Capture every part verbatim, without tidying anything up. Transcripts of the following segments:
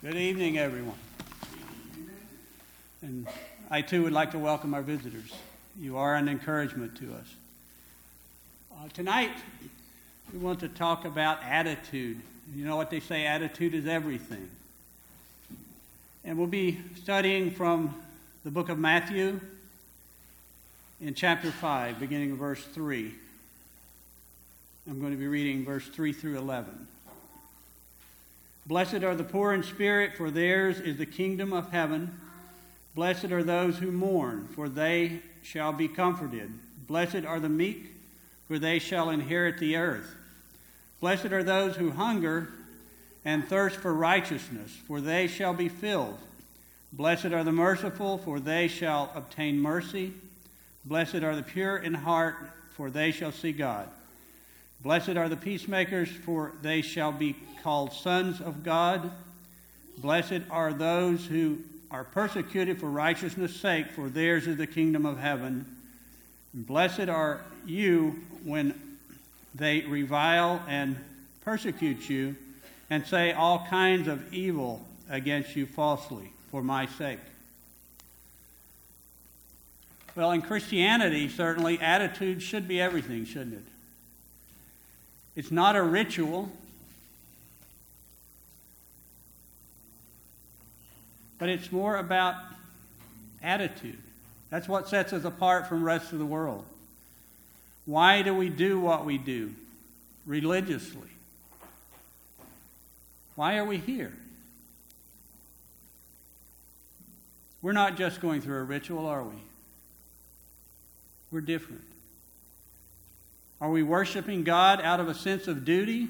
Good evening, everyone. And I, too, would like to welcome our visitors. You are an encouragement to us. Uh, tonight, we want to talk about attitude. You know what they say, attitude is everything. And we'll be studying from the book of Matthew in chapter five, beginning of verse three. I'm going to be reading verse three through eleven. Blessed are the poor in spirit, for theirs is the kingdom of heaven. Blessed are those who mourn, for they shall be comforted. Blessed are the meek, for they shall inherit the earth. Blessed are those who hunger and thirst for righteousness, for they shall be filled. Blessed are the merciful, for they shall obtain mercy. Blessed are the pure in heart, for they shall see God. Blessed are the peacemakers, for they shall be called sons of God. Blessed are those who are persecuted for righteousness' sake, for theirs is the kingdom of heaven. And blessed are you when they revile and persecute you, and say all kinds of evil against you falsely for my sake. Well, in Christianity, certainly, attitude should be everything, shouldn't it? It's not a ritual, but it's more about attitude. That's what sets us apart from the rest of the world. Why do we do what we do religiously? Why are we here? We're not just going through a ritual, are we? We're different. Are we worshiping God out of a sense of duty?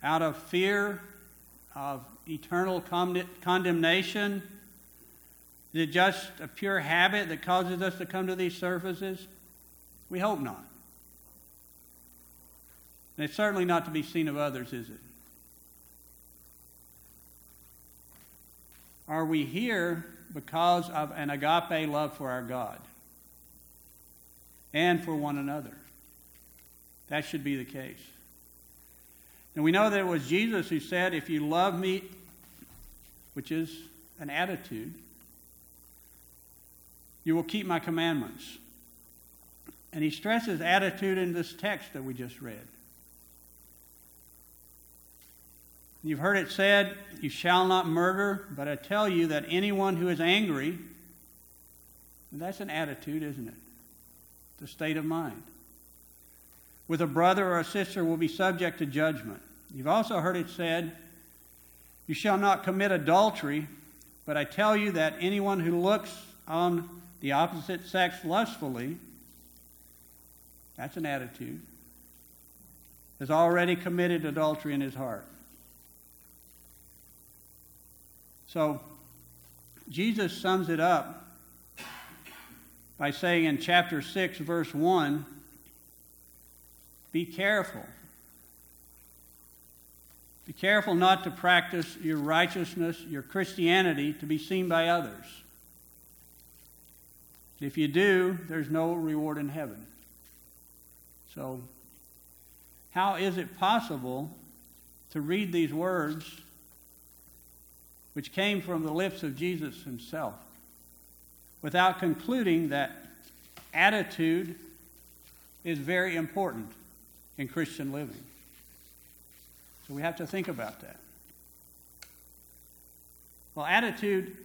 Out of fear of eternal con- condemnation? Is it just a pure habit that causes us to come to these services? We hope not. And it's certainly not to be seen of others, is it? Are we here because of an agape love for our God? And for one another. That should be the case. And we know that it was Jesus who said, if you love me, which is an attitude, you will keep my commandments. And he stresses attitude in this text that we just read. You've heard it said, you shall not murder, but I tell you that anyone who is angry, that's an attitude, isn't it? The state of mind with a brother or a sister will be subject to judgment. You've also heard it said, you shall not commit adultery, but I tell you that anyone who looks on the opposite sex lustfully, that's an attitude, has already committed adultery in his heart. So Jesus sums it up by saying in chapter six, verse one, be careful. Be careful not to practice your righteousness, your Christianity, to be seen by others. If you do, there's no reward in heaven. So, how is it possible to read these words which came from the lips of Jesus himself, without concluding that attitude is very important in Christian living? So we have to think about that. Well, attitude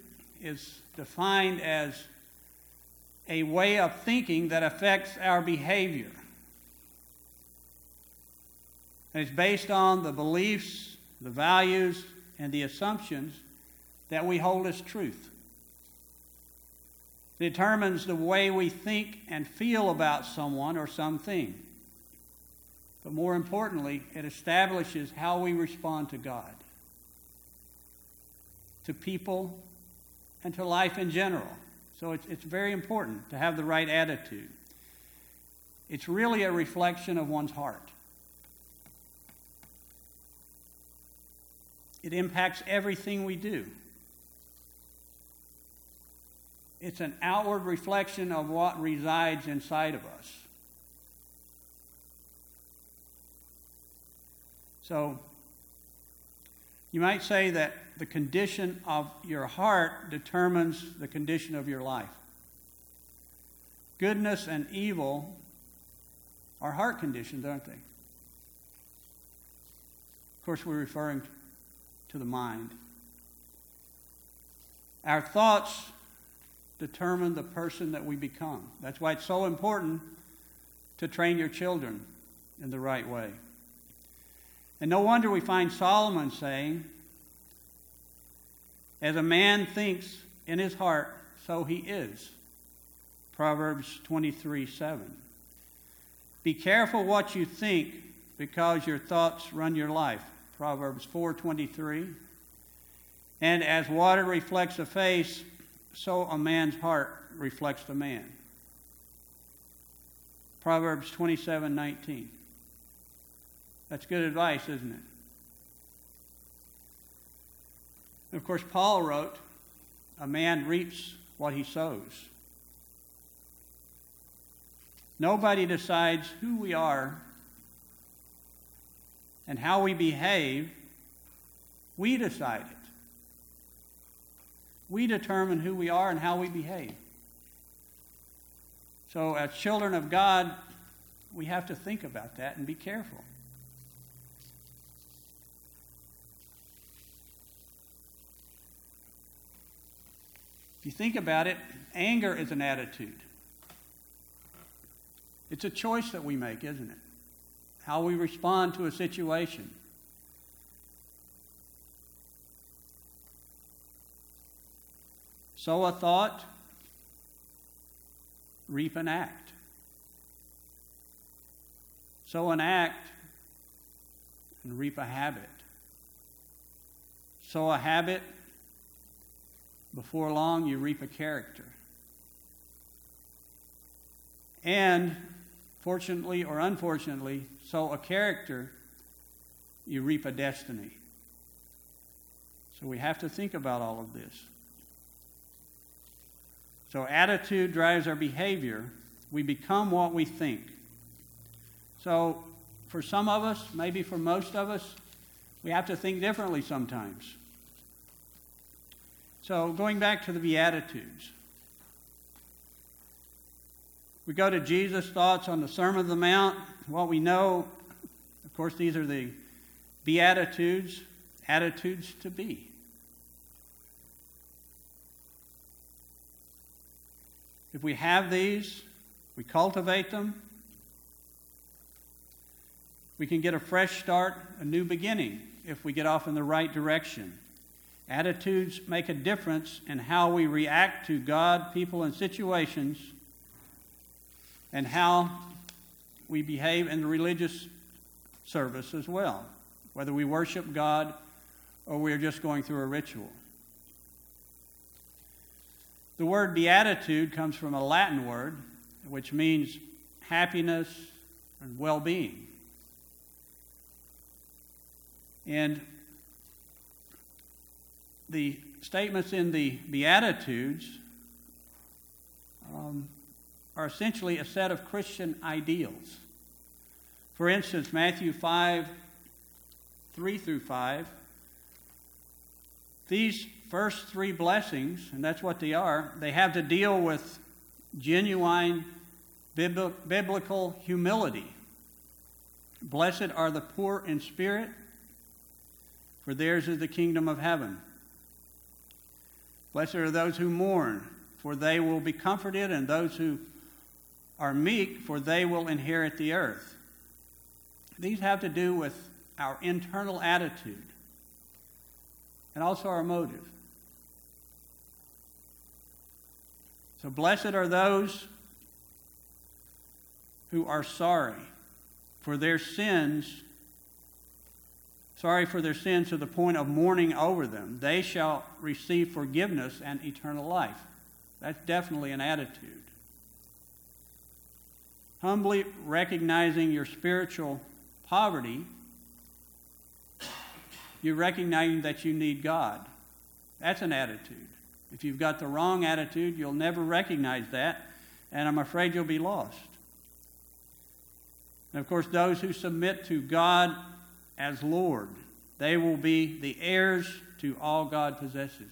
is defined as a way of thinking that affects our behavior. And it's based on the beliefs, the values, and the assumptions that we hold as truth. It determines the way we think and feel about someone or something. But more importantly, it establishes how we respond to God, to people, and to life in general. So it's, it's very important to have the right attitude. It's really a reflection of one's heart. It impacts everything we do. It's an outward reflection of what resides inside of us. So, You might say that the condition of your heart determines the condition of your life. Goodness and evil are heart conditions, aren't they? Of course, we're referring to the mind. Our thoughts determine the person that we become. That's why it's so important to train your children in the right way. And no wonder we find Solomon saying, as a man thinks in his heart, so he is. Proverbs twenty-three seven. Be careful what you think, because your thoughts run your life. Proverbs four twenty-three. And as water reflects a face, so a man's heart reflects the man. Proverbs twenty-seven nineteen. That's good advice, isn't it? And of course, Paul wrote, a man reaps what he sows. Nobody decides who we are and how we behave. We decide it. We determine who we are and how we behave. So as children of God, we have to think about that and be careful. If you think about it, anger is an attitude. It's a choice that we make, isn't it? How we respond to a situation. Sow a thought, reap an act. Sow an act and reap a habit. Sow a habit, before long you reap a character. And fortunately or unfortunately, sow a character, you reap a destiny. So we have to think about all of this. So attitude drives our behavior. We become what we think. So for some of us, maybe for most of us, we have to think differently sometimes. So going back to the Beatitudes, we go to Jesus' thoughts on the Sermon on the Mount. What we know, of course, these are the Beatitudes, attitudes to be. If we have these, we cultivate them, we can get a fresh start, a new beginning, if we get off in the right direction. Attitudes make a difference in how we react to God, people, and situations, and how we behave in the religious service as well, whether we worship God or we're just going through a ritual. The word beatitude comes from a Latin word, which means happiness and well-being. And the statements in the Beatitudes um, are essentially a set of Christian ideals. For instance, Matthew five, three through five, these first three blessings, and that's what they are, they have to deal with genuine bibl- biblical humility. Blessed are the poor in spirit, for theirs is the kingdom of heaven. Blessed are those who mourn, for they will be comforted, and those who are meek, for they will inherit the earth. These have to do with our internal attitude and also our motive. So blessed are those who are sorry for their sins, sorry for their sins to the point of mourning over them. They shall receive forgiveness and eternal life. That's definitely an attitude. Humbly recognizing your spiritual poverty, you're recognizing that you need God. That's an attitude. If you've got the wrong attitude, you'll never recognize that, and I'm afraid you'll be lost. And of course, those who submit to God as Lord, They will be the heirs to all God possesses.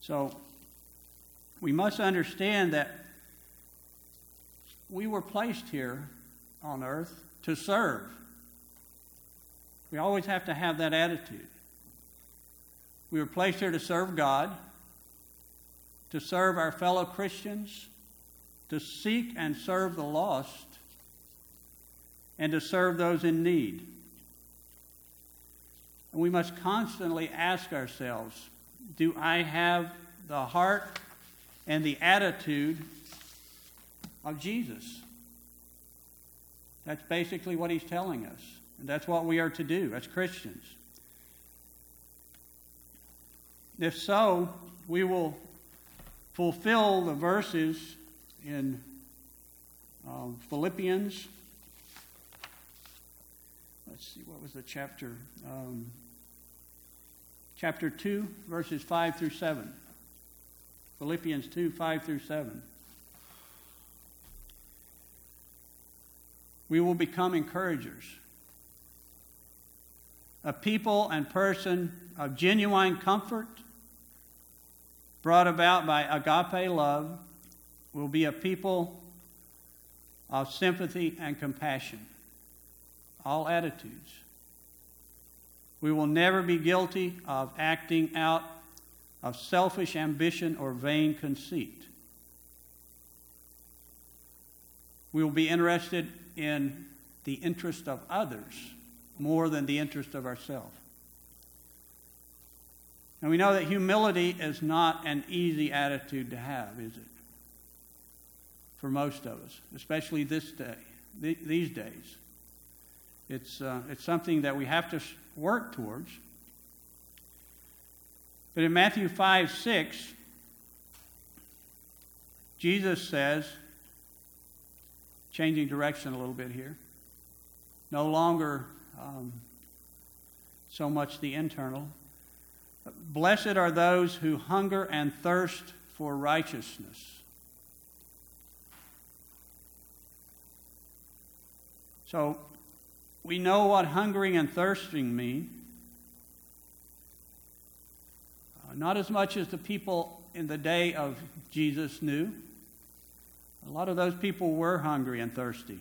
So we must understand that we were placed here on earth to serve. We always have to have that attitude. We were placed here to serve God, to serve our fellow Christians, to seek and serve the lost, and to serve those in need. And we must constantly ask ourselves, do I have the heart and the attitude of Jesus? That's basically what he's telling us. And that's what we are to do as Christians. If so, we will fulfill the verses in uh, Philippians. Let's see, what was the chapter? Um, chapter two, verses five through seven. Philippians two, five through seven. We will become encouragers. A people and person of genuine comfort, brought about by agape love, will be a people of sympathy and compassion. All attitudes. We will never be guilty of acting out of selfish ambition or vain conceit. We will be interested in the interest of others more than the interest of ourselves. And we know that humility is not an easy attitude to have, is it? For most of us, especially this day, th- these days. It's, uh, it's something that we have to work towards. But in Matthew five six, Jesus says, changing direction a little bit here, no longer um, so much the internal. Blessed are those who hunger and thirst for righteousness. So we know what hungering and thirsting mean. Uh, not as much as the people in the day of Jesus knew. A lot of those people were hungry and thirsty.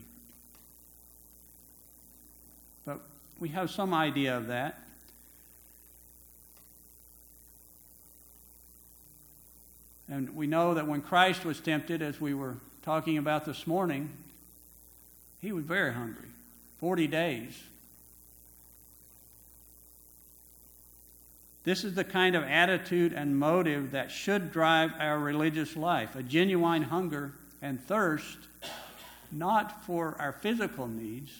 But we have some idea of that. And we know that when Christ was tempted, as we were talking about this morning, he was very hungry. Forty days. This is the kind of attitude and motive that should drive our religious life. A genuine hunger and thirst, not for our physical needs,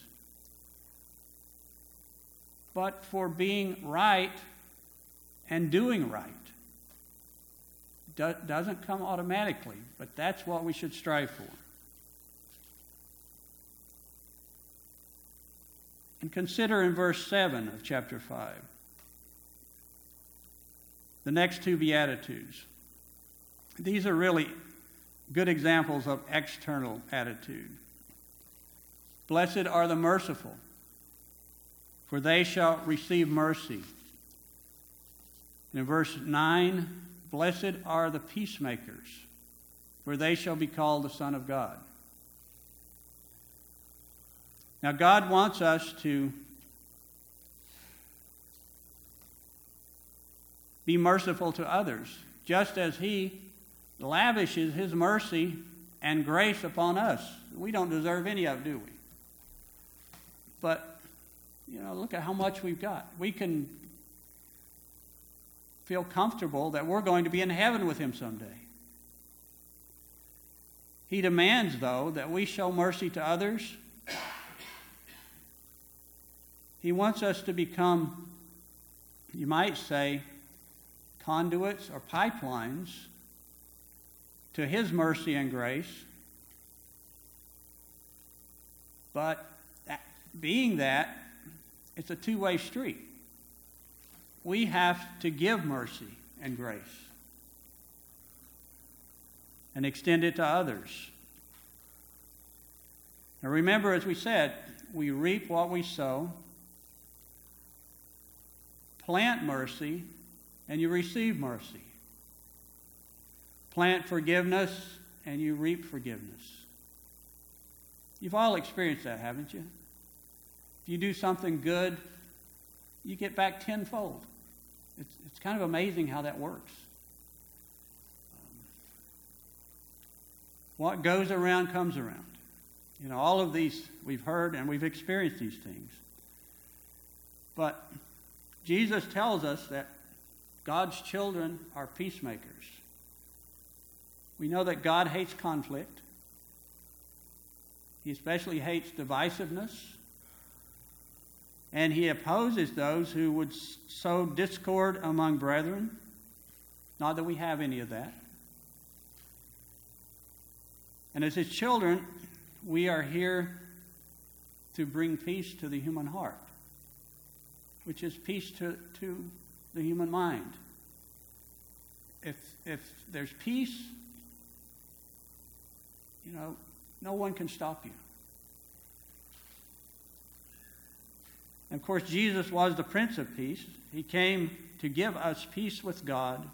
but for being right and doing right. Do- doesn't come automatically, but that's what we should strive for. And consider in verse seven of chapter five, the next two Beatitudes. These are really good examples of external attitude. Blessed are the merciful, for they shall receive mercy. And in verse nine, blessed are the peacemakers, for they shall be called the Son of God. Now, God wants us to be merciful to others, just as he lavishes his mercy and grace upon us. We don't deserve any of it, do we? But, you know, look at how much we've got. We can feel comfortable that we're going to be in heaven with him someday. He demands, though, that we show mercy to others. He wants us to become, you might say, conduits or pipelines to his mercy and grace. But that, being that, it's a two-way street. We have to give mercy and grace and extend it to others. Now remember, as we said, we reap what we sow. Plant mercy, and you receive mercy. Plant forgiveness, and you reap forgiveness. You've all experienced that, haven't you? If you do something good, you get back tenfold. It's, it's kind of amazing how that works. Um, what goes around comes around. You know, all of these we've heard and we've experienced these things. But Jesus tells us that God's children are peacemakers. We know that God hates conflict. He especially hates divisiveness. And he opposes those who would sow discord among brethren. Not that we have any of that. And as his children, we are here to bring peace to the human heart, which is peace to, to the human mind. If, if there's peace, you know, no one can stop you. And of course, Jesus was the Prince of Peace. He came to give us peace with God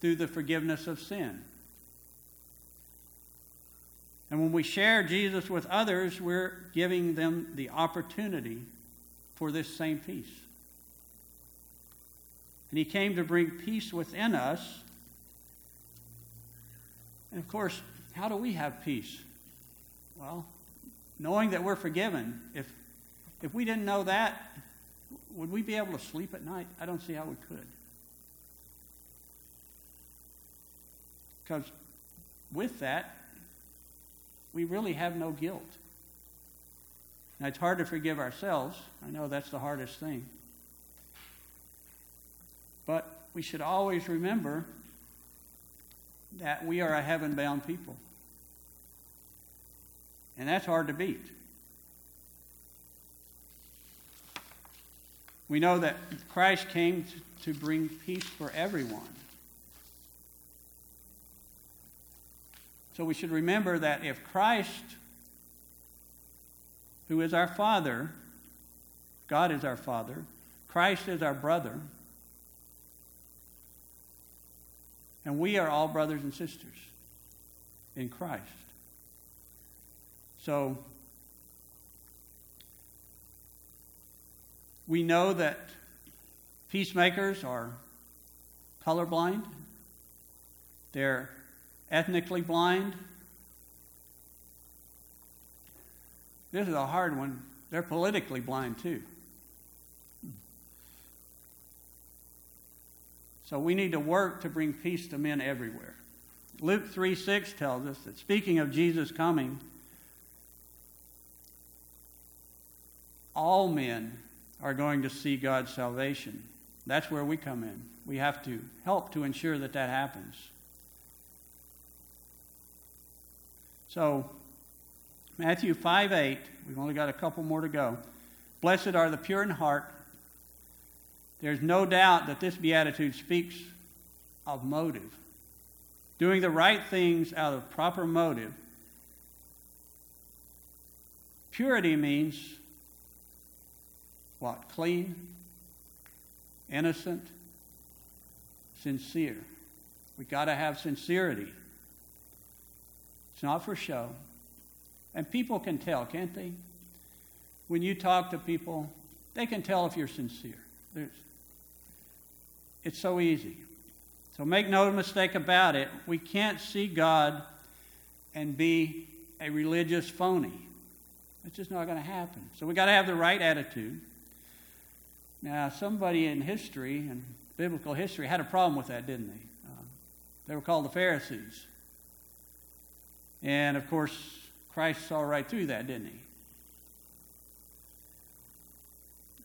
through the forgiveness of sin. And when we share Jesus with others, we're giving them the opportunity for this same peace. And he came to bring peace within us. And of course, how do we have peace? Well, knowing that we're forgiven. If, if we didn't know that, would we be able to sleep at night? I don't see how we could. Because with that, we really have no guilt. Now, it's hard to forgive ourselves. I know that's the hardest thing. But we should always remember that we are a heaven-bound people. And that's hard to beat. We know that Christ came to bring peace for everyone. So we should remember that if Christ, who is our Father, God is our Father, Christ is our brother, and we are all brothers and sisters in Christ. So we know that peacemakers are colorblind. They're ethnically blind. This is a hard one. They're politically blind too. So we need to work to bring peace to men everywhere. Luke three six tells us that, speaking of Jesus coming, all men are going to see God's salvation. That's where we come in. We have to help to ensure that that happens. So, Matthew five eight, we've only got a couple more to go. Blessed are the pure in heart. There's no doubt that this beatitude speaks of motive. Doing the right things out of proper motive. Purity means what? Clean, innocent, sincere. We've got to have sincerity. It's not for show. And people can tell, can't they? When you talk to people, they can tell if you're sincere. There's, it's so easy. So make no mistake about it, we can't see God and be a religious phony. It's just not going to happen. So we've got to have the right attitude. Now, somebody in history, in biblical history, had a problem with that, didn't they? Uh, they were called the Pharisees. And, of course, Christ saw right through that, didn't he?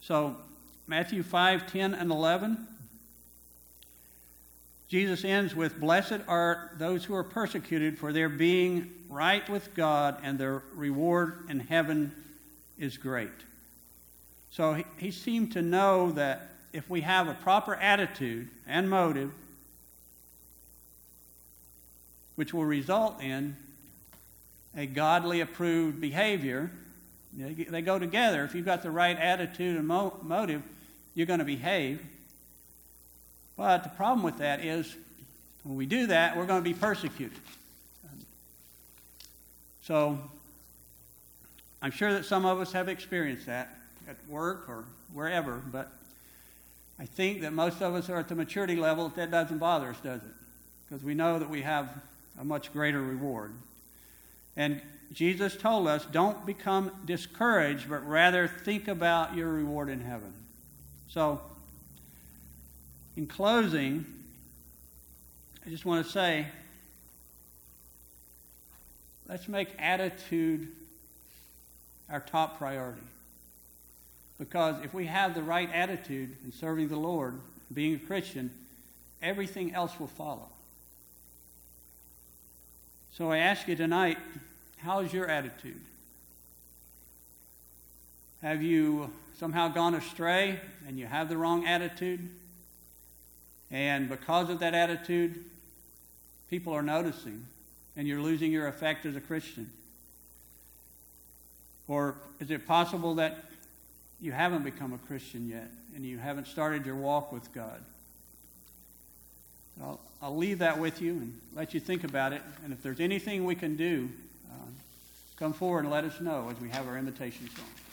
So, Matthew five ten and eleven. Jesus ends with, "Blessed are those who are persecuted for their being right with God, and their reward in heaven is great." So he, he seemed to know that if we have a proper attitude and motive, which will result in a godly approved behavior. They go together. If you've got the right attitude and mo- motive, you're going to behave. But the problem with that is when we do that, we're going to be persecuted. So I'm sure that some of us have experienced that at work or wherever, but I think that most of us are at the maturity level that doesn't bother us, does it? Because we know that we have a much greater reward. And Jesus told us, don't become discouraged, but rather think about your reward in heaven. So, in closing, I just want to say, let's make attitude our top priority. Because if we have the right attitude in serving the Lord, being a Christian, everything else will follow. So I ask you tonight, how is your attitude? Have you somehow gone astray and you have the wrong attitude? And because of that attitude, people are noticing and you're losing your effect as a Christian. Or is it possible that you haven't become a Christian yet and you haven't started your walk with God? I'll, I'll leave that with you and let you think about it. And if there's anything we can do, uh, come forward and let us know as we have our invitation song.